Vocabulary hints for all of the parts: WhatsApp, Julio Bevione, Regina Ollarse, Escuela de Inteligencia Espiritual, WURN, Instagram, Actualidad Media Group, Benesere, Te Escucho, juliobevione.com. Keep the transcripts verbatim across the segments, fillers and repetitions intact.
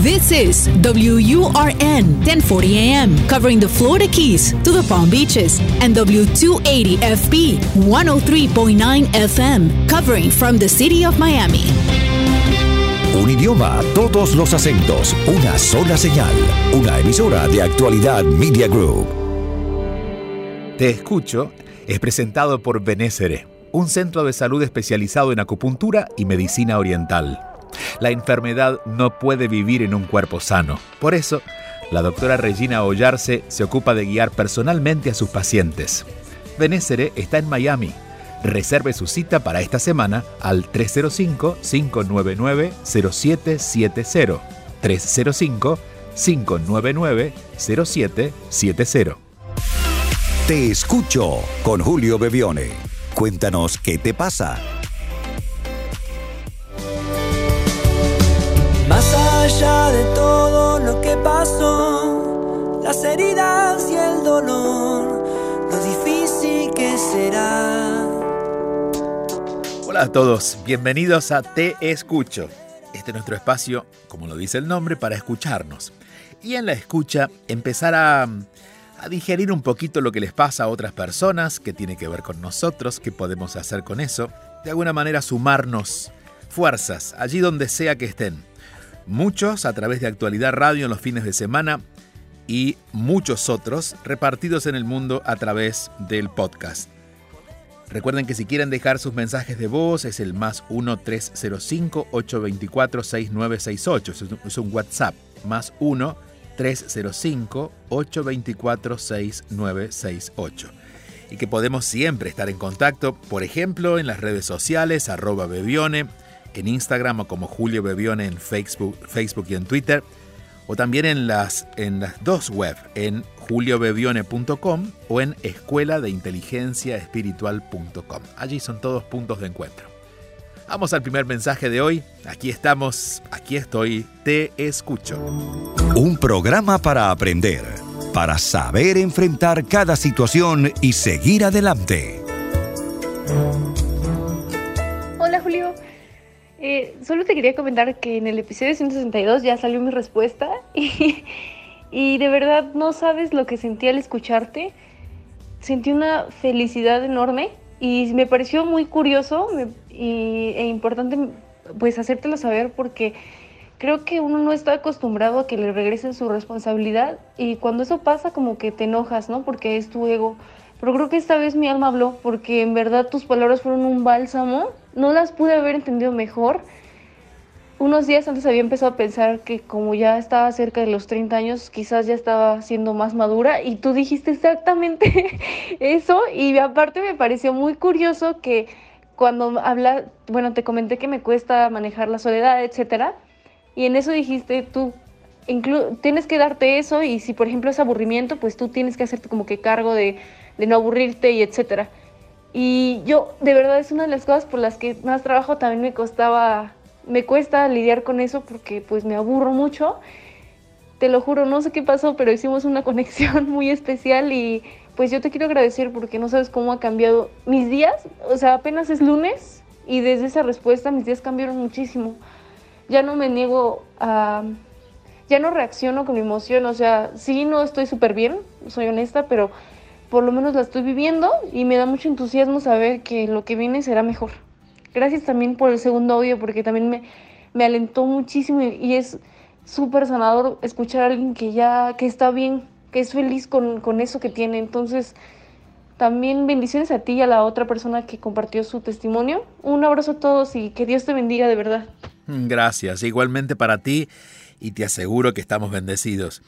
This is W U R N ten forty A M, covering the Florida Keys to the Palm Beaches, and W two eighty F P ciento tres punto nueve F M, covering from the city of Miami. Un idioma, todos los acentos, una sola señal, una emisora de Actualidad Media Group. Te Escucho es presentado por Benesere, un centro de salud especializado en acupuntura y medicina oriental. La enfermedad no puede vivir en un cuerpo sano. Por eso, la doctora Regina Ollarse se ocupa de guiar personalmente a sus pacientes. Benesere está en Miami. Reserve su cita para esta semana al tres cero cinco, cinco nueve nueve, cero siete siete cero. tres cero cinco, cinco nueve nueve, cero siete siete cero. Te Escucho con Julio Bevione. Cuéntanos qué te pasa. Más allá de todo lo que pasó, las heridas y el dolor, lo difícil que será. Hola a todos, bienvenidos a Te Escucho. Este es nuestro espacio, como lo dice el nombre, para escucharnos. Y en la escucha empezar a, a digerir un poquito lo que les pasa a otras personas, qué tiene que ver con nosotros, qué podemos hacer con eso. De alguna manera sumarnos fuerzas, allí donde sea que estén. Muchos a través de Actualidad Radio en los fines de semana y muchos otros repartidos en el mundo a través del podcast. Recuerden que si quieren dejar sus mensajes de voz es el más uno tres cero cinco, ocho dos cuatro, seis nueve seis ocho. Es un WhatsApp, más uno tres cero cinco, ocho dos cuatro, seis nueve seis ocho. Y que podemos siempre estar en contacto, por ejemplo, en las redes sociales, arroba Bevione, en Instagram o como Julio Bevione en Facebook, Facebook y en Twitter. O también en las, en las dos web, en julio bevione punto com o en Escuela de Inteligencia Espiritual punto com. Allí son todos puntos de encuentro. Vamos al primer mensaje de hoy. Aquí estamos, aquí estoy, Te Escucho. Un programa para aprender, para saber enfrentar cada situación y seguir adelante. Hola, Julio. Eh, solo te quería comentar que en el episodio ciento sesenta y dos ya salió mi respuesta y, y de verdad no sabes lo que sentí al escucharte. Sentí una felicidad enorme y me pareció muy curioso me, y, e importante pues hacértelo saber, porque creo que uno no está acostumbrado a que le regresen su responsabilidad y cuando eso pasa como que te enojas, ¿no? Porque es tu ego. Pero creo que esta vez mi alma habló, porque en verdad tus palabras fueron un bálsamo. No las pude haber entendido mejor. Unos días antes había empezado a pensar que como ya estaba cerca de los treinta años, quizás ya estaba siendo más madura. Y tú dijiste exactamente eso. Y aparte me pareció muy curioso que cuando habla, bueno, te comenté que me cuesta manejar la soledad, etcétera. Y en eso dijiste tú, inclu- tienes que darte eso. Y si por ejemplo es aburrimiento, pues tú tienes que hacerte como que cargo de... de no aburrirte y etcétera. Y yo, de verdad, es una de las cosas por las que más trabajo también me costaba, me cuesta lidiar con eso porque pues me aburro mucho. Te lo juro, no sé qué pasó, pero hicimos una conexión muy especial y pues yo te quiero agradecer porque no sabes cómo ha cambiado mis días. O sea, apenas es lunes y desde esa respuesta mis días cambiaron muchísimo. Ya no me niego a... ya no reacciono con mi emoción. O sea, sí, no estoy súper bien, soy honesta, pero... por lo menos la estoy viviendo y me da mucho entusiasmo saber que lo que viene será mejor. Gracias también por el segundo audio, porque también me, me alentó muchísimo y, y es súper sanador escuchar a alguien que ya que está bien, que es feliz con, con eso que tiene. Entonces, también bendiciones a ti y a la otra persona que compartió su testimonio. Un abrazo a todos y que Dios te bendiga de verdad. Gracias, igualmente para ti. Y te aseguro que estamos bendecidos,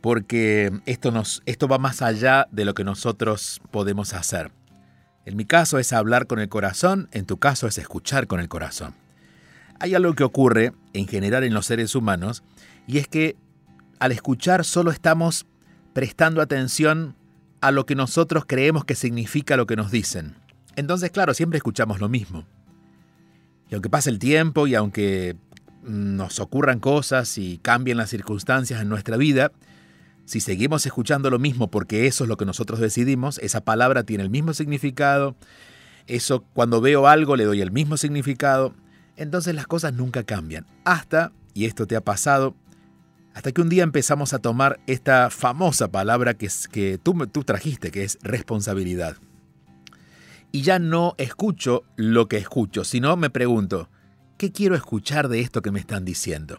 porque esto, nos, esto va más allá de lo que nosotros podemos hacer. En mi caso es hablar con el corazón, en tu caso es escuchar con el corazón. Hay algo que ocurre en general en los seres humanos, y es que al escuchar solo estamos prestando atención a lo que nosotros creemos que significa lo que nos dicen. Entonces, claro, siempre escuchamos lo mismo. Y aunque pase el tiempo y aunque... nos ocurran cosas y cambien las circunstancias en nuestra vida, si seguimos escuchando lo mismo porque eso es lo que nosotros decidimos, esa palabra tiene el mismo significado, eso cuando veo algo le doy el mismo significado, entonces las cosas nunca cambian. Hasta, y esto te ha pasado, Hasta que un día empezamos a tomar esta famosa palabra que, es, que tú, tú trajiste, que es responsabilidad. Y ya no escucho lo que escucho, sino me pregunto, ¿qué quiero escuchar de esto que me están diciendo?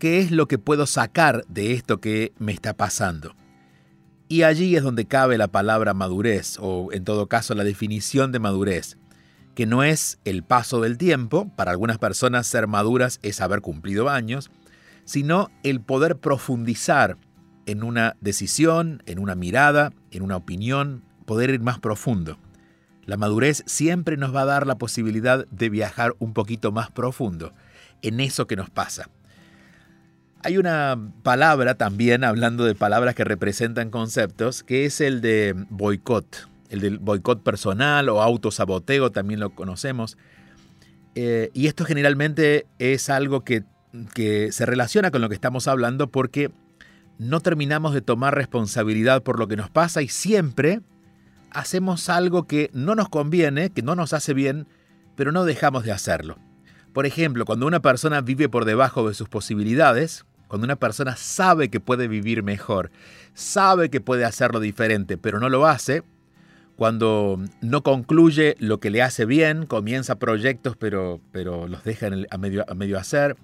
¿Qué es lo que puedo sacar de esto que me está pasando? Y allí es donde cabe la palabra madurez, o en todo caso la definición de madurez, que no es el paso del tiempo, para algunas personas ser maduras es haber cumplido años, sino el poder profundizar en una decisión, en una mirada, en una opinión, poder ir más profundo. La madurez siempre nos va a dar la posibilidad de viajar un poquito más profundo en eso que nos pasa. Hay una palabra también, hablando de palabras que representan conceptos, que es el de boicot, el del boicot personal o autosaboteo, también lo conocemos. Eh, y esto generalmente es algo que, que se relaciona con lo que estamos hablando porque no terminamos de tomar responsabilidad por lo que nos pasa y siempre hacemos algo que no nos conviene, que no nos hace bien, pero no dejamos de hacerlo. Por ejemplo, cuando una persona vive por debajo de sus posibilidades, cuando una persona sabe que puede vivir mejor, sabe que puede hacerlo diferente, pero no lo hace, cuando no concluye lo que le hace bien, comienza proyectos pero, pero los deja en el, a, medio, a medio hacer,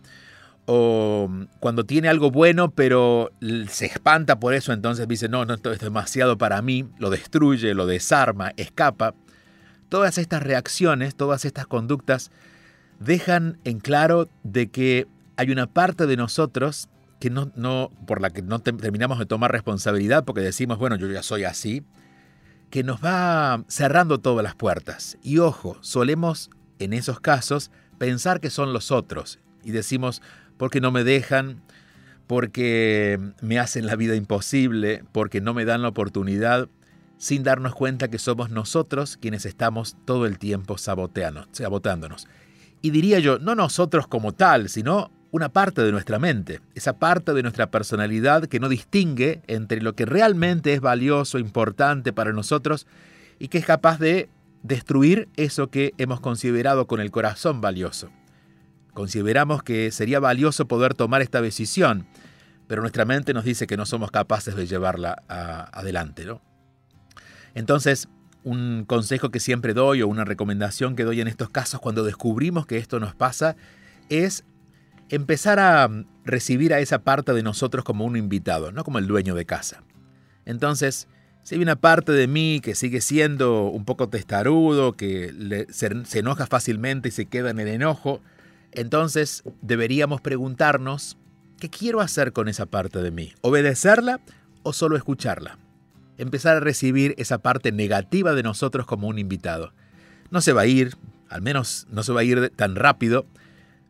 o cuando tiene algo bueno pero se espanta por eso, entonces dice, no, no, esto es demasiado para mí, lo destruye, lo desarma, escapa. Todas estas reacciones, todas estas conductas dejan en claro de que hay una parte de nosotros que no, no, por la que no te, terminamos de tomar responsabilidad porque decimos, bueno, yo ya soy así, que nos va cerrando todas las puertas. Y ojo, solemos en esos casos pensar que son los otros y decimos, porque no me dejan, porque me hacen la vida imposible, porque no me dan la oportunidad, sin darnos cuenta que somos nosotros quienes estamos todo el tiempo saboteándonos. Y diría yo, no nosotros como tal, sino una parte de nuestra mente, esa parte de nuestra personalidad que no distingue entre lo que realmente es valioso, importante para nosotros y que es capaz de destruir eso que hemos considerado con el corazón valioso. Consideramos que sería valioso poder tomar esta decisión, pero nuestra mente nos dice que no somos capaces de llevarla a, adelante, ¿no? Entonces, un consejo que siempre doy o una recomendación que doy en estos casos cuando descubrimos que esto nos pasa es empezar a recibir a esa parte de nosotros como un invitado, no como el dueño de casa. Entonces, si hay una parte de mí que sigue siendo un poco testarudo, que le, se, se enoja fácilmente y se queda en el enojo, entonces deberíamos preguntarnos, ¿qué quiero hacer con esa parte de mí? ¿Obedecerla o solo escucharla? Empezar a recibir esa parte negativa de nosotros como un invitado. No se va a ir, al menos no se va a ir tan rápido,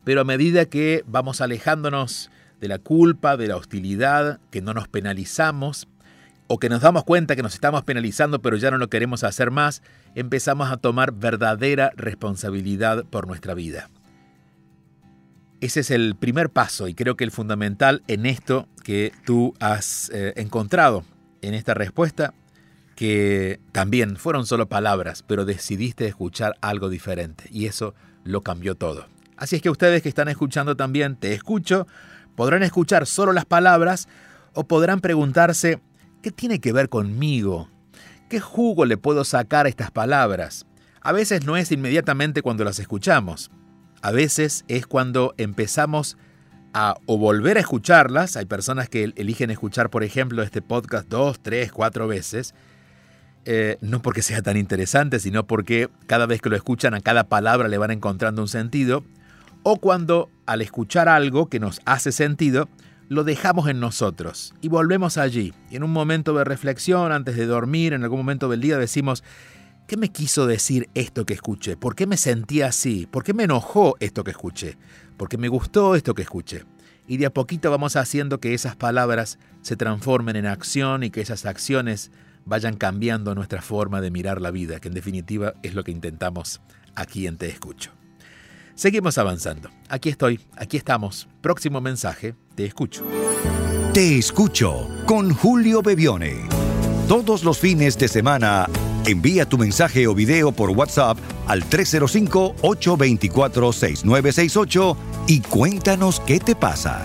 pero a medida que vamos alejándonos de la culpa, de la hostilidad, que no nos penalizamos, o que nos damos cuenta que nos estamos penalizando pero ya no lo queremos hacer más, empezamos a tomar verdadera responsabilidad por nuestra vida. Ese es el primer paso y creo que el fundamental en esto que tú has eh, encontrado. En esta respuesta, que también fueron solo palabras, pero decidiste escuchar algo diferente y eso lo cambió todo. Así es que ustedes que están escuchando también, te escucho, podrán escuchar solo las palabras o podrán preguntarse, ¿qué tiene que ver conmigo? ¿Qué jugo le puedo sacar a estas palabras? A veces no es inmediatamente cuando las escuchamos. A veces es cuando empezamos A, o volver a escucharlas. Hay personas que eligen escuchar, por ejemplo, este podcast dos, tres, cuatro veces, eh, no porque sea tan interesante, sino porque cada vez que lo escuchan a cada palabra le van encontrando un sentido, o cuando al escuchar algo que nos hace sentido, lo dejamos en nosotros y volvemos allí. Y en un momento de reflexión, antes de dormir, en algún momento del día decimos, ¿qué me quiso decir esto que escuché? ¿Por qué me sentí así? ¿Por qué me enojó esto que escuché? ¿Por qué me gustó esto que escuché? Y de a poquito vamos haciendo que esas palabras se transformen en acción y que esas acciones vayan cambiando nuestra forma de mirar la vida, que en definitiva es lo que intentamos aquí en Te Escucho. Seguimos avanzando. Aquí estoy, aquí estamos. Próximo mensaje, Te Escucho. Te Escucho con Julio Bevione. Todos los fines de semana... Envía tu mensaje o video por WhatsApp al tres cero cinco, ocho dos cuatro, seis nueve seis ocho y cuéntanos qué te pasa.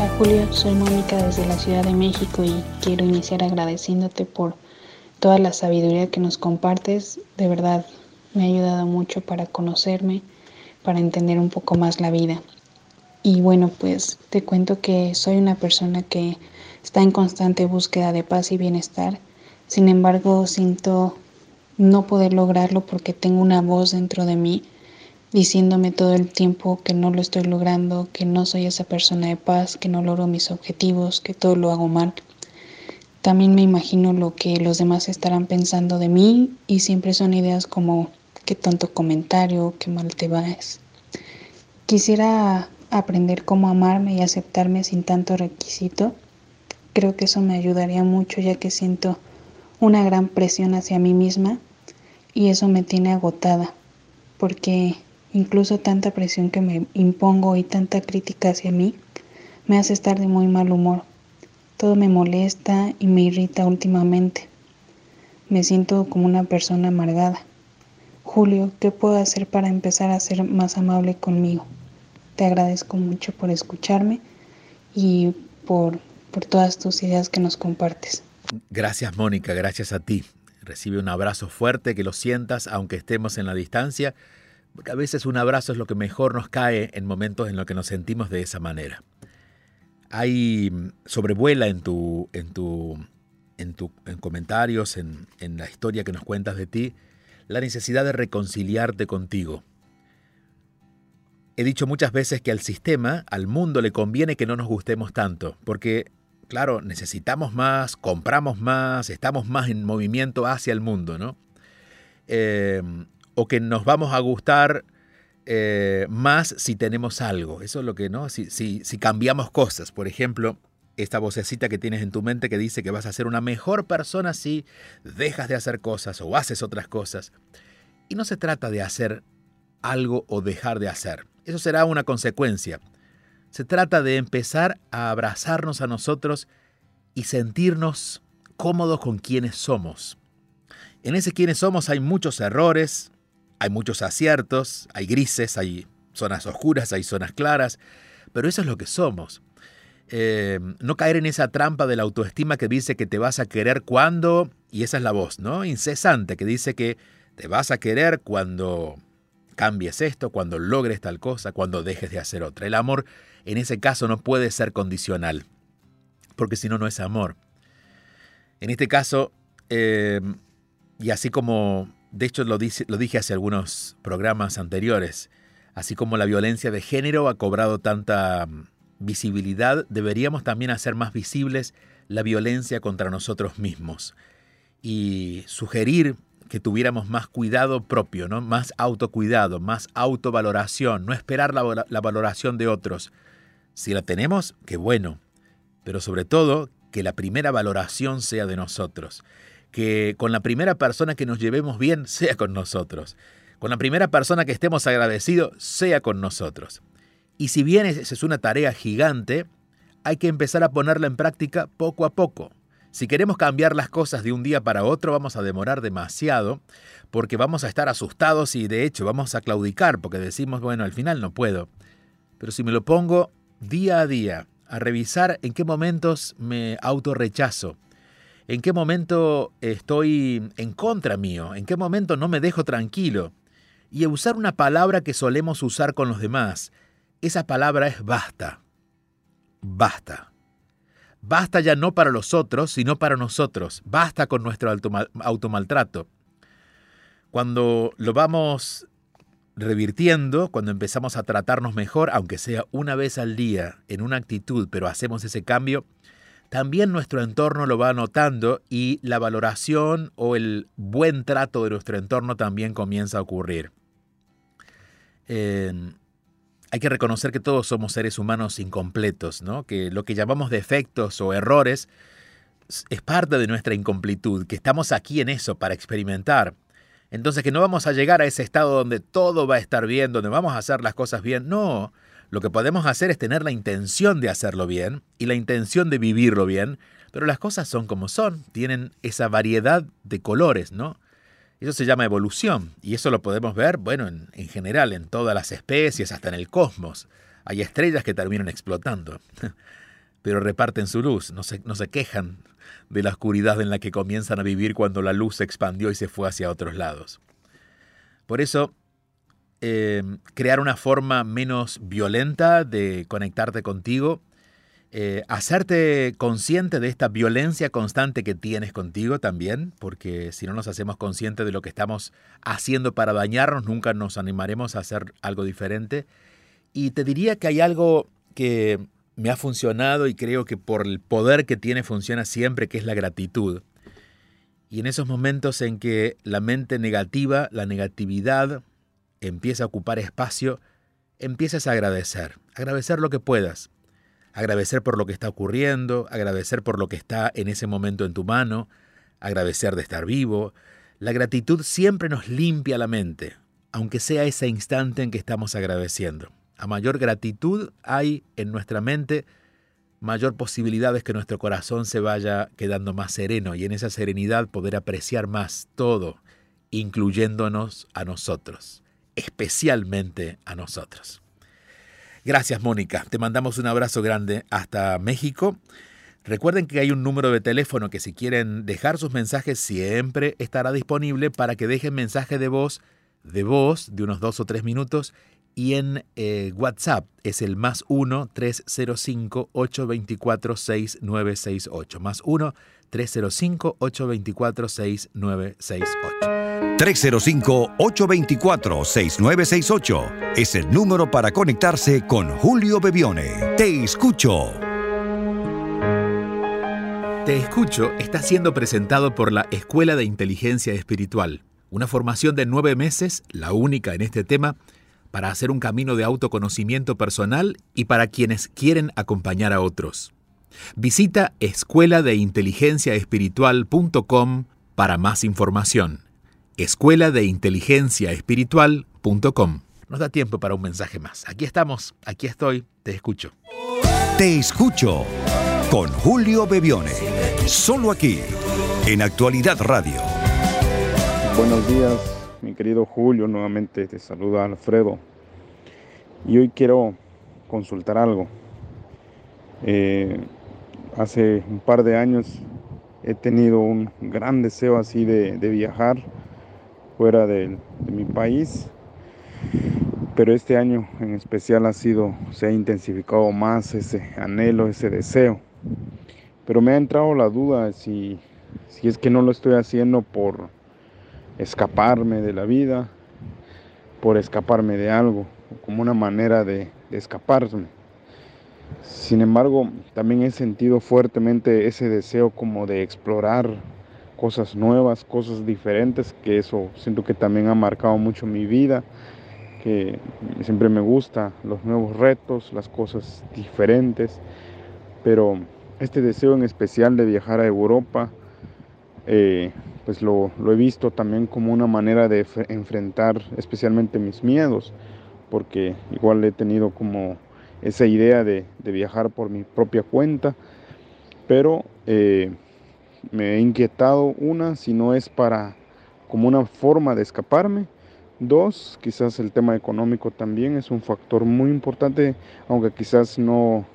Hola Julio, soy Mónica desde la Ciudad de México y quiero iniciar agradeciéndote por toda la sabiduría que nos compartes. De verdad, me ha ayudado mucho para conocerme, para entender un poco más la vida. Y bueno, pues te cuento que soy una persona que está en constante búsqueda de paz y bienestar. Sin embargo, siento no poder lograrlo porque tengo una voz dentro de mí diciéndome todo el tiempo que no lo estoy logrando, que no soy esa persona de paz, que no logro mis objetivos, que todo lo hago mal. También me imagino lo que los demás estarán pensando de mí y siempre son ideas como qué tonto comentario, qué mal te vas. Quisiera aprender cómo amarme y aceptarme sin tanto requisito. Creo que eso me ayudaría mucho ya que siento una gran presión hacia mí misma y eso me tiene agotada porque incluso tanta presión que me impongo y tanta crítica hacia mí me hace estar de muy mal humor. Todo me molesta y me irrita últimamente. Me siento como una persona amargada. Julio, ¿qué puedo hacer para empezar a ser más amable conmigo? Te agradezco mucho por escucharme y por, por todas tus ideas que nos compartes. Gracias, Mónica, gracias a ti. Recibe un abrazo fuerte, que lo sientas aunque estemos en la distancia, porque a veces un abrazo es lo que mejor nos cae en momentos en los que nos sentimos de esa manera. Hay sobrevuela en tu, en tu, en tu en comentarios, en, en la historia que nos cuentas de ti, la necesidad de reconciliarte contigo. He dicho muchas veces que al sistema, al mundo, le conviene que no nos gustemos tanto, porque, claro, necesitamos más, compramos más, estamos más en movimiento hacia el mundo, ¿no? Eh, o que nos vamos a gustar Eh, más si tenemos algo. Eso es lo que, ¿no? Si, si, si cambiamos cosas. Por ejemplo, esta vocecita que tienes en tu mente que dice que vas a ser una mejor persona si dejas de hacer cosas o haces otras cosas. Y no se trata de hacer algo o dejar de hacer. Eso será una consecuencia. Se trata de empezar a abrazarnos a nosotros y sentirnos cómodos con quienes somos. En ese quienes somos hay muchos errores, hay muchos aciertos, hay grises, hay zonas oscuras, hay zonas claras, pero eso es lo que somos. Eh, no caer en esa trampa de la autoestima que dice que te vas a querer cuando, y esa es la voz, ¿no? Incesante, que dice que te vas a querer cuando cambies esto, cuando logres tal cosa, cuando dejes de hacer otra. El amor, en ese caso, no puede ser condicional, porque si no, no es amor. En este caso, eh, y así como... De hecho, lo, dice, lo dije hace algunos programas anteriores, así como la violencia de género ha cobrado tanta visibilidad, deberíamos también hacer más visibles la violencia contra nosotros mismos y sugerir que tuviéramos más cuidado propio, ¿no? Más autocuidado, más autovaloración, no esperar la, la valoración de otros. Si la tenemos, qué bueno, pero sobre todo que la primera valoración sea de nosotros. Que con la primera persona que nos llevemos bien sea con nosotros. Con la primera persona que estemos agradecidos sea con nosotros. Y si bien esa es una tarea gigante, hay que empezar a ponerla en práctica poco a poco. Si queremos cambiar las cosas de un día para otro, vamos a demorar demasiado porque vamos a estar asustados y de hecho vamos a claudicar porque decimos, bueno, al final no puedo. Pero si me lo pongo día a día a revisar en qué momentos me autorrechazo, ¿en qué momento estoy en contra mío? ¿En qué momento no me dejo tranquilo? Y usar una palabra que solemos usar con los demás. Esa palabra es basta. Basta. Basta ya no para los otros, sino para nosotros. Basta con nuestro automaltrato. Cuando lo vamos revirtiendo, cuando empezamos a tratarnos mejor, aunque sea una vez al día, en una actitud, pero hacemos ese cambio, también nuestro entorno lo va notando y la valoración o el buen trato de nuestro entorno también comienza a ocurrir. Eh, hay que reconocer que todos somos seres humanos incompletos, ¿no? Que lo que llamamos defectos o errores es parte de nuestra incompletud, que estamos aquí en eso para experimentar. Entonces, que no vamos a llegar a ese estado donde todo va a estar bien, donde vamos a hacer las cosas bien. No. Lo que podemos hacer es tener la intención de hacerlo bien y la intención de vivirlo bien, pero las cosas son como son, tienen esa variedad de colores, ¿no? Eso se llama evolución y eso lo podemos ver, bueno, en, en general, en todas las especies, hasta en el cosmos. Hay estrellas que terminan explotando. pero reparten su luz, no se, no se quejan de la oscuridad en la que comienzan a vivir cuando la luz se expandió y se fue hacia otros lados. Por eso, eh, crear una forma menos violenta de conectarte contigo, eh, hacerte consciente de esta violencia constante que tienes contigo también, porque si no nos hacemos conscientes de lo que estamos haciendo para dañarnos, nunca nos animaremos a hacer algo diferente. Y te diría que hay algo que me ha funcionado y creo que por el poder que tiene funciona siempre, que es la gratitud. Y en esos momentos en que la mente negativa, la negatividad empieza a ocupar espacio, empiezas a agradecer. Agradecer lo que puedas. Agradecer por lo que está ocurriendo, agradecer por lo que está en ese momento en tu mano, agradecer de estar vivo. La gratitud siempre nos limpia la mente, aunque sea ese instante en que estamos agradeciendo. A mayor gratitud hay en nuestra mente, mayor posibilidad es que nuestro corazón se vaya quedando más sereno y en esa serenidad poder apreciar más todo, incluyéndonos a nosotros, especialmente a nosotros. Gracias, Mónica. Te mandamos un abrazo grande hasta México. Recuerden que hay un número de teléfono que si quieren dejar sus mensajes siempre estará disponible para que dejen mensaje de voz, de voz de unos dos o tres minutos. Y en eh, WhatsApp es el más uno, tres cero cinco, ocho dos cuatro, seis nueve seis ocho. Más uno, tres cero cinco, ocho dos cuatro, seis nueve seis ocho. tres cero cinco, ocho dos cuatro, seis nueve seis ocho es el número para conectarse con Julio Bevione. Te escucho. Te escucho está siendo presentado por la Escuela de Inteligencia Espiritual. Una formación de nueve meses, la única en este tema, para hacer un camino de autoconocimiento personal y para quienes quieren acompañar a otros. Visita escuela de inteligencia espiritual punto com para más información. escuela de inteligencia espiritual punto com. Nos da tiempo para un mensaje más. Aquí estamos, aquí estoy, te escucho. Te escucho con Julio Bevione. Solo aquí, en Actualidad Radio. Buenos días. Mi querido Julio, nuevamente te saluda Alfredo. Y hoy quiero consultar algo. Eh, hace un par de años he tenido un gran deseo así de, de viajar fuera de, de mi país. Pero este año en especial ha sido, se ha intensificado más ese anhelo, ese deseo. Pero me ha entrado la duda si, si es que no lo estoy haciendo por escaparme de la vida, por escaparme de algo, como una manera de, de escaparme. Sin embargo, también he sentido fuertemente ese deseo como de explorar cosas nuevas, cosas diferentes, que eso siento que también ha marcado mucho mi vida, que siempre me gusta los nuevos retos, las cosas diferentes, pero este deseo en especial de viajar a Europa, eh, pues lo, lo he visto también como una manera de enfrentar especialmente mis miedos, porque igual he tenido como esa idea de, de viajar por mi propia cuenta, pero eh, me he inquietado, una, si no es para como una forma de escaparme, dos, quizás el tema económico también es un factor muy importante, aunque quizás no,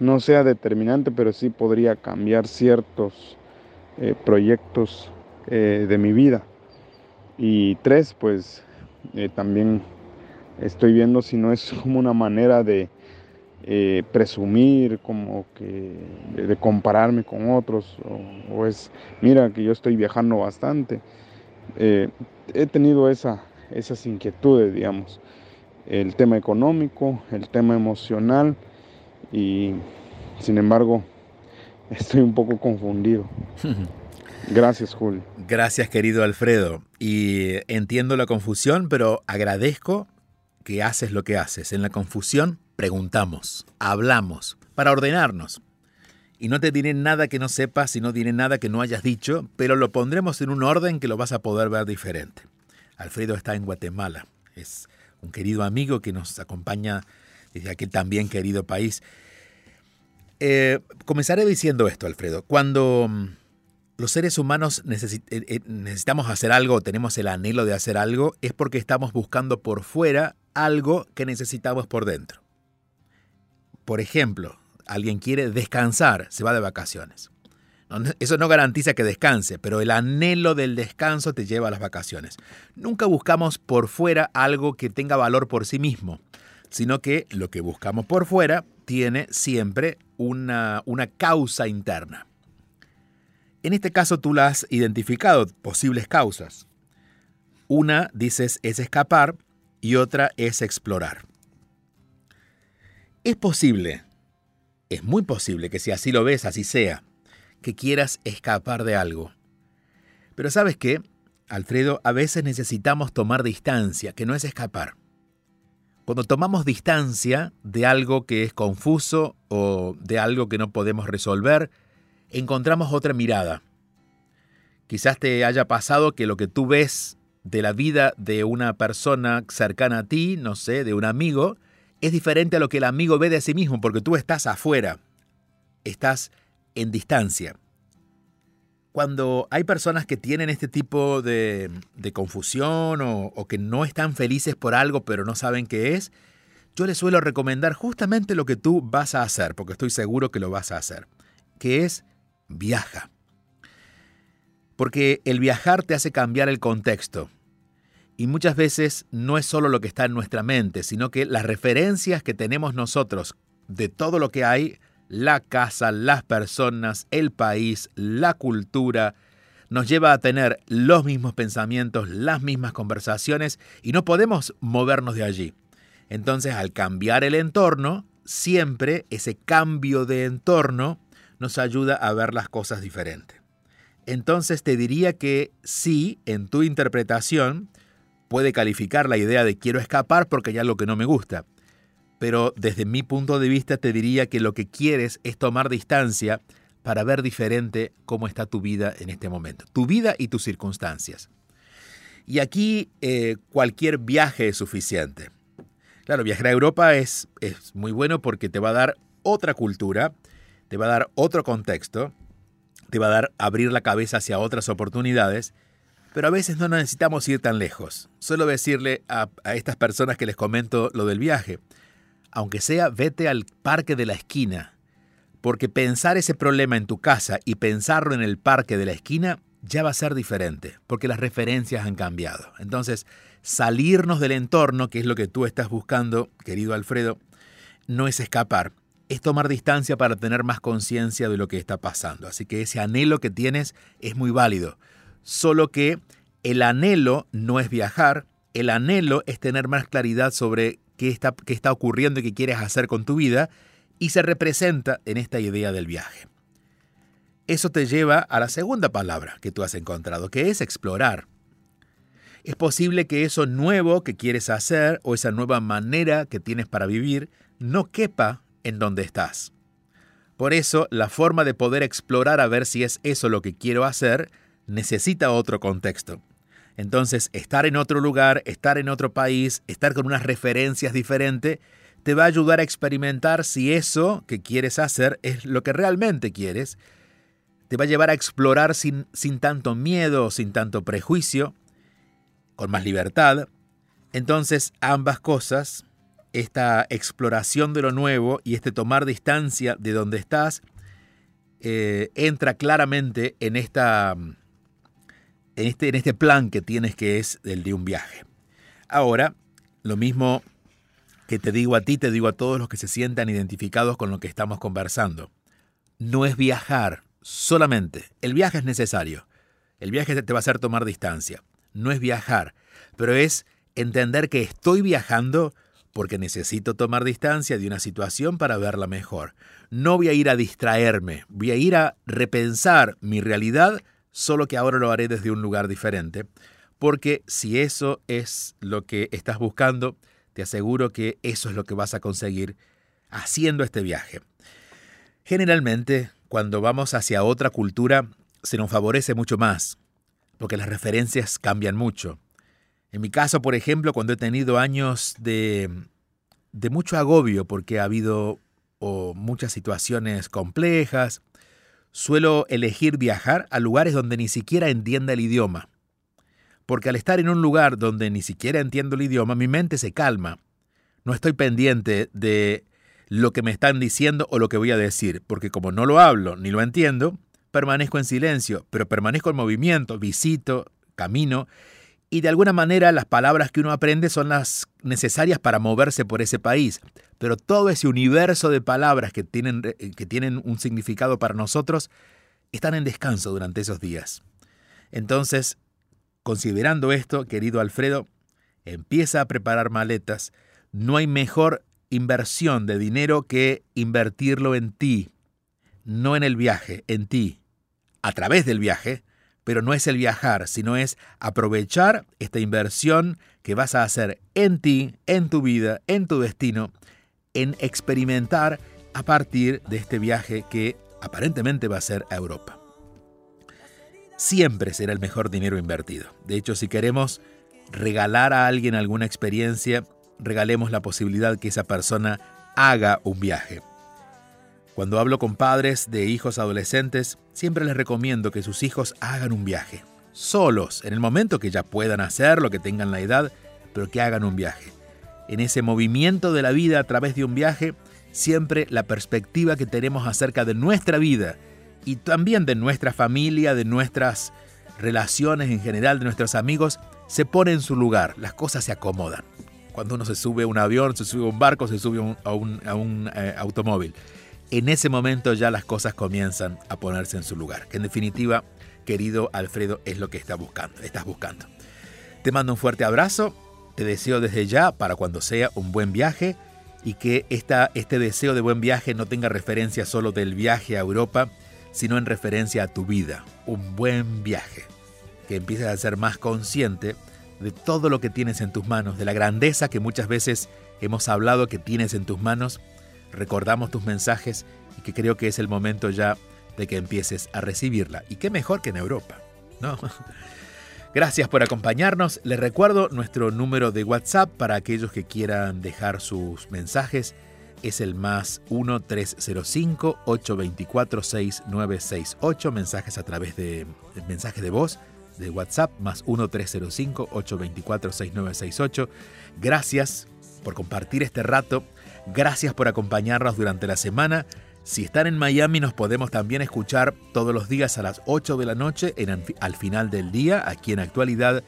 no sea determinante, pero sí podría cambiar ciertos eh, proyectos Eh, de mi vida. Y tres, pues eh, también estoy viendo si no es como una manera de eh, presumir, como que de compararme con otros, o, o es, mira que yo estoy viajando bastante. Eh, he tenido esa, esas inquietudes, digamos, el tema económico, el tema emocional, y sin embargo estoy un poco confundido. Gracias, Julio. Gracias, querido Alfredo. Y entiendo la confusión, pero agradezco que haces lo que haces. En la confusión preguntamos, hablamos, para ordenarnos. Y no te diré nada que no sepas y no diré nada que no hayas dicho, pero lo pondremos en un orden que lo vas a poder ver diferente. Alfredo está en Guatemala. Es un querido amigo que nos acompaña desde aquel también querido país. Eh, comenzaré diciendo esto, Alfredo. Cuando los seres humanos necesit- necesitamos hacer algo, tenemos el anhelo de hacer algo, es porque estamos buscando por fuera algo que necesitamos por dentro. Por ejemplo, alguien quiere descansar, se va de vacaciones. Eso no garantiza que descanse, pero el anhelo del descanso te lleva a las vacaciones. Nunca buscamos por fuera algo que tenga valor por sí mismo, sino que lo que buscamos por fuera tiene siempre una, una causa interna. En este caso tú la has identificado, posibles causas. Una, dices, es escapar y otra es explorar. Es posible, es muy posible que si así lo ves, así sea, que quieras escapar de algo. Pero ¿sabes qué, Alfredo? A veces necesitamos tomar distancia, que no es escapar. Cuando tomamos distancia de algo que es confuso o de algo que no podemos resolver, encontramos otra mirada. Quizás te haya pasado que lo que tú ves de la vida de una persona cercana a ti, no sé, de un amigo, es diferente a lo que el amigo ve de sí mismo, porque tú estás afuera, estás en distancia. Cuando hay personas que tienen este tipo de, de confusión o, o que no están felices por algo pero no saben qué es, yo les suelo recomendar justamente lo que tú vas a hacer, porque estoy seguro que lo vas a hacer, que es viaja. Porque el viajar te hace cambiar el contexto. Y muchas veces no es solo lo que está en nuestra mente, sino que las referencias que tenemos nosotros de todo lo que hay, la casa, las personas, el país, la cultura, nos lleva a tener los mismos pensamientos, las mismas conversaciones y no podemos movernos de allí. Entonces, al cambiar el entorno, siempre ese cambio de entorno nos ayuda a ver las cosas diferentes. Entonces, te diría que sí, en tu interpretación, puede calificar la idea de quiero escapar porque hay algo que no me gusta. Pero desde mi punto de vista te diría que lo que quieres es tomar distancia para ver diferente cómo está tu vida en este momento. Tu vida y tus circunstancias. Y aquí eh, cualquier viaje es suficiente. Claro, viajar a Europa es, es muy bueno porque te va a dar otra cultura, te va a dar otro contexto, te va a dar abrir la cabeza hacia otras oportunidades. Pero a veces no necesitamos ir tan lejos. Solo decirle a, a estas personas que les comento lo del viaje, aunque sea, vete al parque de la esquina, porque pensar ese problema en tu casa y pensarlo en el parque de la esquina ya va a ser diferente, porque las referencias han cambiado. Entonces, salirnos del entorno, que es lo que tú estás buscando, querido Alfredo, no es escapar, es tomar distancia para tener más conciencia de lo que está pasando. Así que ese anhelo que tienes es muy válido, solo que el anhelo no es viajar, el anhelo es tener más claridad sobre Qué está, qué está ocurriendo y qué quieres hacer con tu vida, y se representa en esta idea del viaje. Eso te lleva a la segunda palabra que tú has encontrado, que es explorar. Es posible que eso nuevo que quieres hacer o esa nueva manera que tienes para vivir no quepa en donde estás. Por eso, la forma de poder explorar a ver si es eso lo que quiero hacer necesita otro contexto. Entonces, estar en otro lugar, estar en otro país, estar con unas referencias diferentes, te va a ayudar a experimentar si eso que quieres hacer es lo que realmente quieres. Te va a llevar a explorar sin, sin tanto miedo, sin tanto prejuicio, con más libertad. Entonces, ambas cosas, esta exploración de lo nuevo y este tomar distancia de donde estás, eh, entra claramente en esta... En este, en este plan que tienes, que es el de un viaje. Ahora, lo mismo que te digo a ti, te digo a todos los que se sientan identificados con lo que estamos conversando. No es viajar solamente. El viaje es necesario. El viaje te va a hacer tomar distancia. No es viajar, pero es entender que estoy viajando porque necesito tomar distancia de una situación para verla mejor. No voy a ir a distraerme. Voy a ir a repensar mi realidad, solo que ahora lo haré desde un lugar diferente, porque si eso es lo que estás buscando, te aseguro que eso es lo que vas a conseguir haciendo este viaje. Generalmente, cuando vamos hacia otra cultura, se nos favorece mucho más, porque las referencias cambian mucho. En mi caso, por ejemplo, cuando he tenido años de, de mucho agobio, porque ha habido oh, muchas situaciones complejas, suelo elegir viajar a lugares donde ni siquiera entienda el idioma. Porque al estar en un lugar donde ni siquiera entiendo el idioma, mi mente se calma. No estoy pendiente de lo que me están diciendo o lo que voy a decir, porque como no lo hablo ni lo entiendo, permanezco en silencio, pero permanezco en movimiento, visito, camino, y de alguna manera las palabras que uno aprende son las necesarias para moverse por ese país. Pero todo ese universo de palabras que tienen, que tienen un significado para nosotros están en descanso durante esos días. Entonces, considerando esto, querido Alfredo, empieza a preparar maletas. No hay mejor inversión de dinero que invertirlo en ti. No en el viaje, en ti. A través del viaje, pero no es el viajar, sino es aprovechar esta inversión que vas a hacer en ti, en tu vida, en tu destino, en experimentar a partir de este viaje que aparentemente va a ser a Europa. Siempre será el mejor dinero invertido. De hecho, si queremos regalar a alguien alguna experiencia, regalemos la posibilidad que esa persona haga un viaje. Cuando hablo con padres de hijos adolescentes, siempre les recomiendo que sus hijos hagan un viaje. Solos, en el momento que ya puedan hacerlo, que tengan la edad, pero que hagan un viaje. En ese movimiento de la vida a través de un viaje, siempre la perspectiva que tenemos acerca de nuestra vida y también de nuestra familia, de nuestras relaciones en general, de nuestros amigos, se pone en su lugar, las cosas se acomodan. Cuando uno se sube a un avión, se sube a un barco, se sube un, a un, a un eh, automóvil. En ese momento ya las cosas comienzan a ponerse en su lugar. Que en definitiva, querido Alfredo, es lo que estás buscando, estás buscando. Te mando un fuerte abrazo. Te deseo desde ya, para cuando sea, un buen viaje. Y que esta, este deseo de buen viaje no tenga referencia solo del viaje a Europa, sino en referencia a tu vida. Un buen viaje. Que empieces a ser más consciente de todo lo que tienes en tus manos, de la grandeza que muchas veces hemos hablado que tienes en tus manos. Recordamos tus mensajes y que creo que es el momento ya de que empieces a recibirla. Y qué mejor que en Europa, ¿no? Gracias por acompañarnos. Les recuerdo nuestro número de WhatsApp para aquellos que quieran dejar sus mensajes. Es el más uno tres cero cinco, ocho dos cuatro, seis nueve seis ocho. Mensajes a través de mensajes de voz de WhatsApp, más uno tres cero cinco, ocho dos cuatro, seis nueve seis ocho. Gracias por compartir este rato. Gracias por acompañarnos durante la semana. Si están en Miami, nos podemos también escuchar todos los días a las ocho de la noche, en, al final del día, aquí en Actualidad,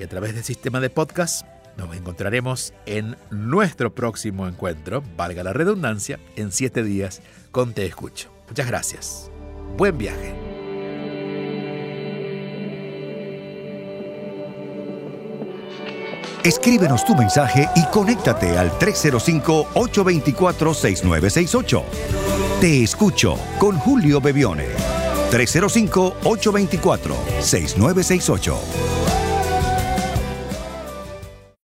y a través del sistema de podcast. Nos encontraremos en nuestro próximo encuentro, valga la redundancia, en siete días con Te Escucho. Muchas gracias. Buen viaje. Escríbenos tu mensaje y conéctate al tres cero cinco, ocho dos cuatro, seis nueve seis ocho. Te Escucho con Julio Bevione. tres cero cinco, ocho dos cuatro, seis nueve seis ocho.